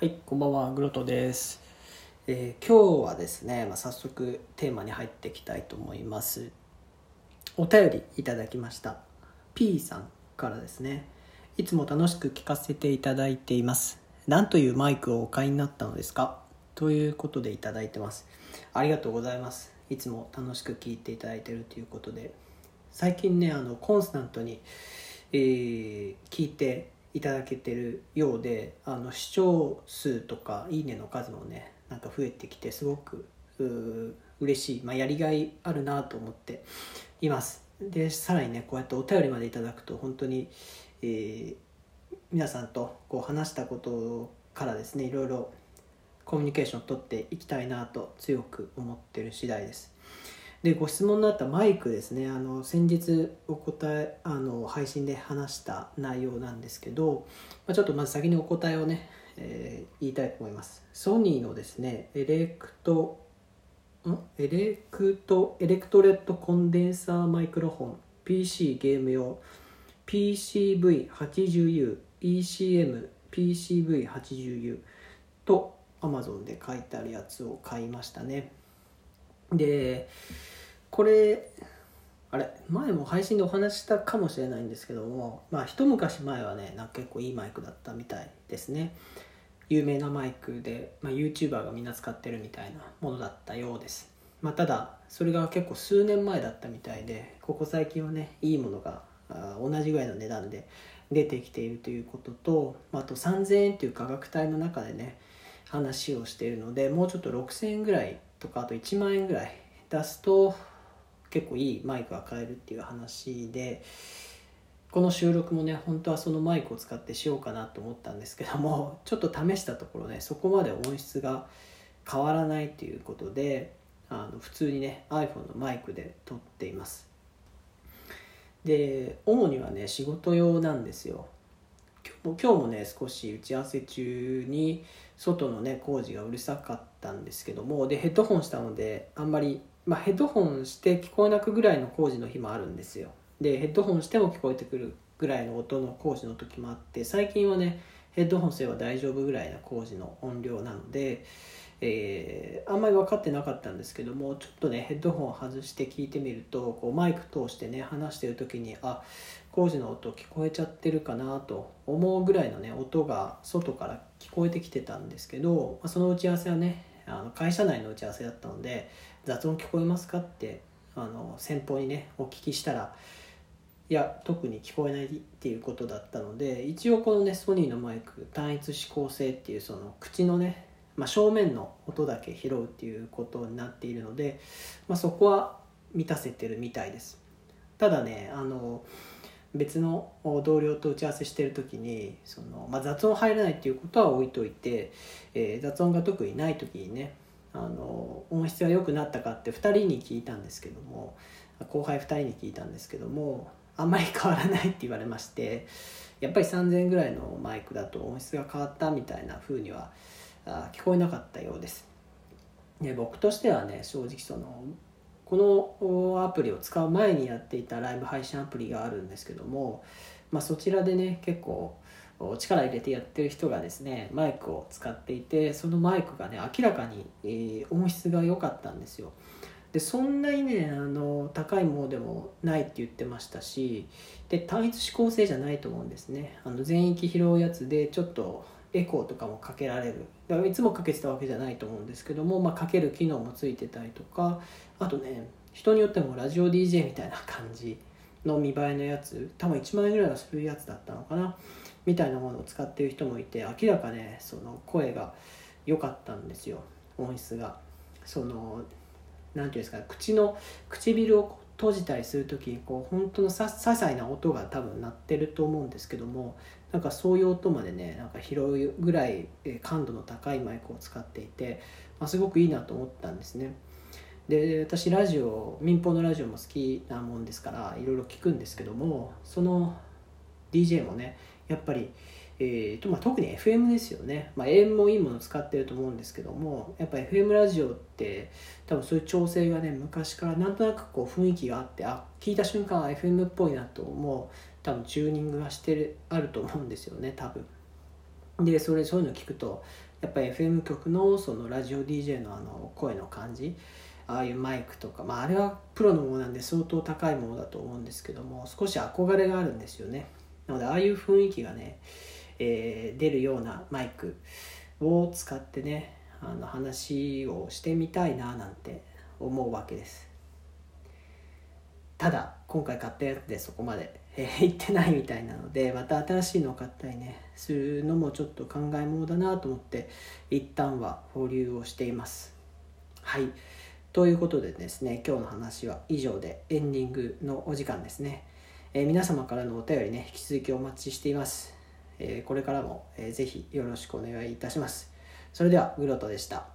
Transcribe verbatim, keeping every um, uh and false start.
はい、こんばんは、グロトです、えー、今日はですね、まあ、早速テーマに入っていきたいと思います。お便りいただきました。 P さんからですね、いつも楽しく聞かせていただいています。なんというマイクをお買いになったのですか、ということでいただいてます。ありがとうございます。いつも楽しく聞いていただいているということで、最近ね、あのコンスタントに、えー、聞いていただけてるようで、あの視聴数とかいいねの数もね、なんか増えてきて、すごくう嬉しい、まあ、やりがいあるなと思っています。でさらにね、こうやってお便りまでいただくと本当に、えー、皆さんとこう話したことからですね、いろいろコミュニケーションを取っていきたいなと強く思ってる次第です。でご質問のあったマイクですね、あの先日お答えあの配信で話した内容なんですけど、まあ、ちょっとまず先にお答えをね、えー、言いたいと思います。ソニーのですねエレクトんエレクトエレクトレットコンデンサーマイクロフォン ピーシー ゲーム用 ピーシーブイはちじゅうユー イーシーエム ピーシーブイはちじゅうユー と Amazon で書いてあるやつを買いましたね。でこれあれ前も配信でお話したかもしれないんですけども、まあ一昔前はね、なんか結構いいマイクだったみたいですね。有名なマイクで、まあ、YouTuber がみんな使ってるみたいなものだったようです。まあ、ただそれが結構数年前だったみたいで、ここ最近はね、いいものが同じぐらいの値段で出てきているということと、あとさんぜんえんという価格帯の中でね話をしているので、もうちょっとろくせんえんぐらいとか、あといちまんえんぐらい出すと結構いいマイクが買えるっていう話で、この収録もね本当はそのマイクを使ってしようかなと思ったんですけども、ちょっと試したところね、そこまで音質が変わらないっていうことで、あの普通にね iPhone のマイクで撮っています。で主にはね仕事用なんですよ。今日もね少し打ち合わせ中に外のね工事がうるさかったんですけども、でヘッドホンしたのであんまり、まあ、ヘッドホンして聞こえなくぐらいの工事の日もあるんですよ。でヘッドホンしても聞こえてくるぐらいの音の工事の時もあって、最近はねヘッドホンすれば大丈夫ぐらいの工事の音量なので、えー、あんまり分かってなかったんですけども、ちょっとねヘッドホンを外して聞いてみると、こうマイク通してね話してる時に、あ、工事の音聞こえちゃってるかなと思うぐらいのね音が外から聞こえてきてたんですけど、その打ち合わせはねあの会社内の打ち合わせだったので、雑音聞こえますかってあの先方にねお聞きしたら、いや特に聞こえないっていうことだったので、一応このねソニーのマイク単一指向性っていう、その口のね、まあ、正面の音だけ拾うっていうことになっているので、まあ、そこは満たせてるみたいです。ただねあの別の同僚と打ち合わせしてる時にその、まあ、雑音入らないっていうことは置いといて、えー、雑音が特にない時にねあの音質が良くなったかってふたりに聞いたんですけども、後輩ふたりに聞いたんですけども、あんまり変わらないって言われまして、やっぱりさんぜんえんぐらいのマイクだと音質が変わったみたいな風には聞こえなかったようです。で僕としてはね、正直そのこのアプリを使う前にやっていたライブ配信アプリがあるんですけども、まあ、そちらでね結構力入れてやってる人がですねマイクを使っていて、そのマイクがね明らかに、えー、音質が良かったんですよ。でそんなにねあの高いものでもないって言ってましたし、で単一指向性じゃないと思うんですね。あの全域拾うやつで、ちょっとエコーとかもかけられる、だからいつもかけてたわけじゃないと思うんですけども、まあ、かける機能もついてたりとか、あとね人によってもラジオ ディージェー みたいな感じの見栄えのやつ、多分いちまんえんぐらいはするやつだったのかなみたいなものを使ってる人もいて、明らかねその声が良かったんですよ。音質がそのなんていうんですか、口の唇を閉じたりするときにこう本当のさ些細な音が多分鳴ってると思うんですけども、なんかそういう音までねなんか拾うぐらい感度の高いマイクを使っていて、まあ、すごくいいなと思ったんですね。で私ラジオ民放のラジオも好きなもんですからいろいろ聞くんですけども、その ディージェー もねやっぱり、えーとまあ、特に エフエム ですよね、まあ、エーエム もいいもの使ってると思うんですけども、やっぱ エフエム ラジオって多分そういう調整がね昔からなんとなくこう雰囲気があって、あ聞いた瞬間は エフエム っぽいなと思う、多分チューニングがしてるあると思うんですよね多分。でそれそういうの聞くとやっぱり エフエム 局のそのラジオ ディージェー のあの声の感じ、ああいうマイクとか、まああれはプロのものなんで相当高いものだと思うんですけども、少し憧れがあるんですよね。なのでああいう雰囲気がね、えー、出るようなマイクを使ってね、あの話をしてみたいななんて思うわけです。ただ今回買ったやつでそこまでい、えー、ってないみたいなので、また新しいのを買ったりねするのもちょっと考えものだなと思って、一旦は保留をしています。はい、ということでですね、今日の話は以上でエンディングのお時間ですね。えー、皆様からのお便りね、引き続きお待ちしています。えー、これからも、えー、ぜひよろしくお願いいたします。それではグロトでした。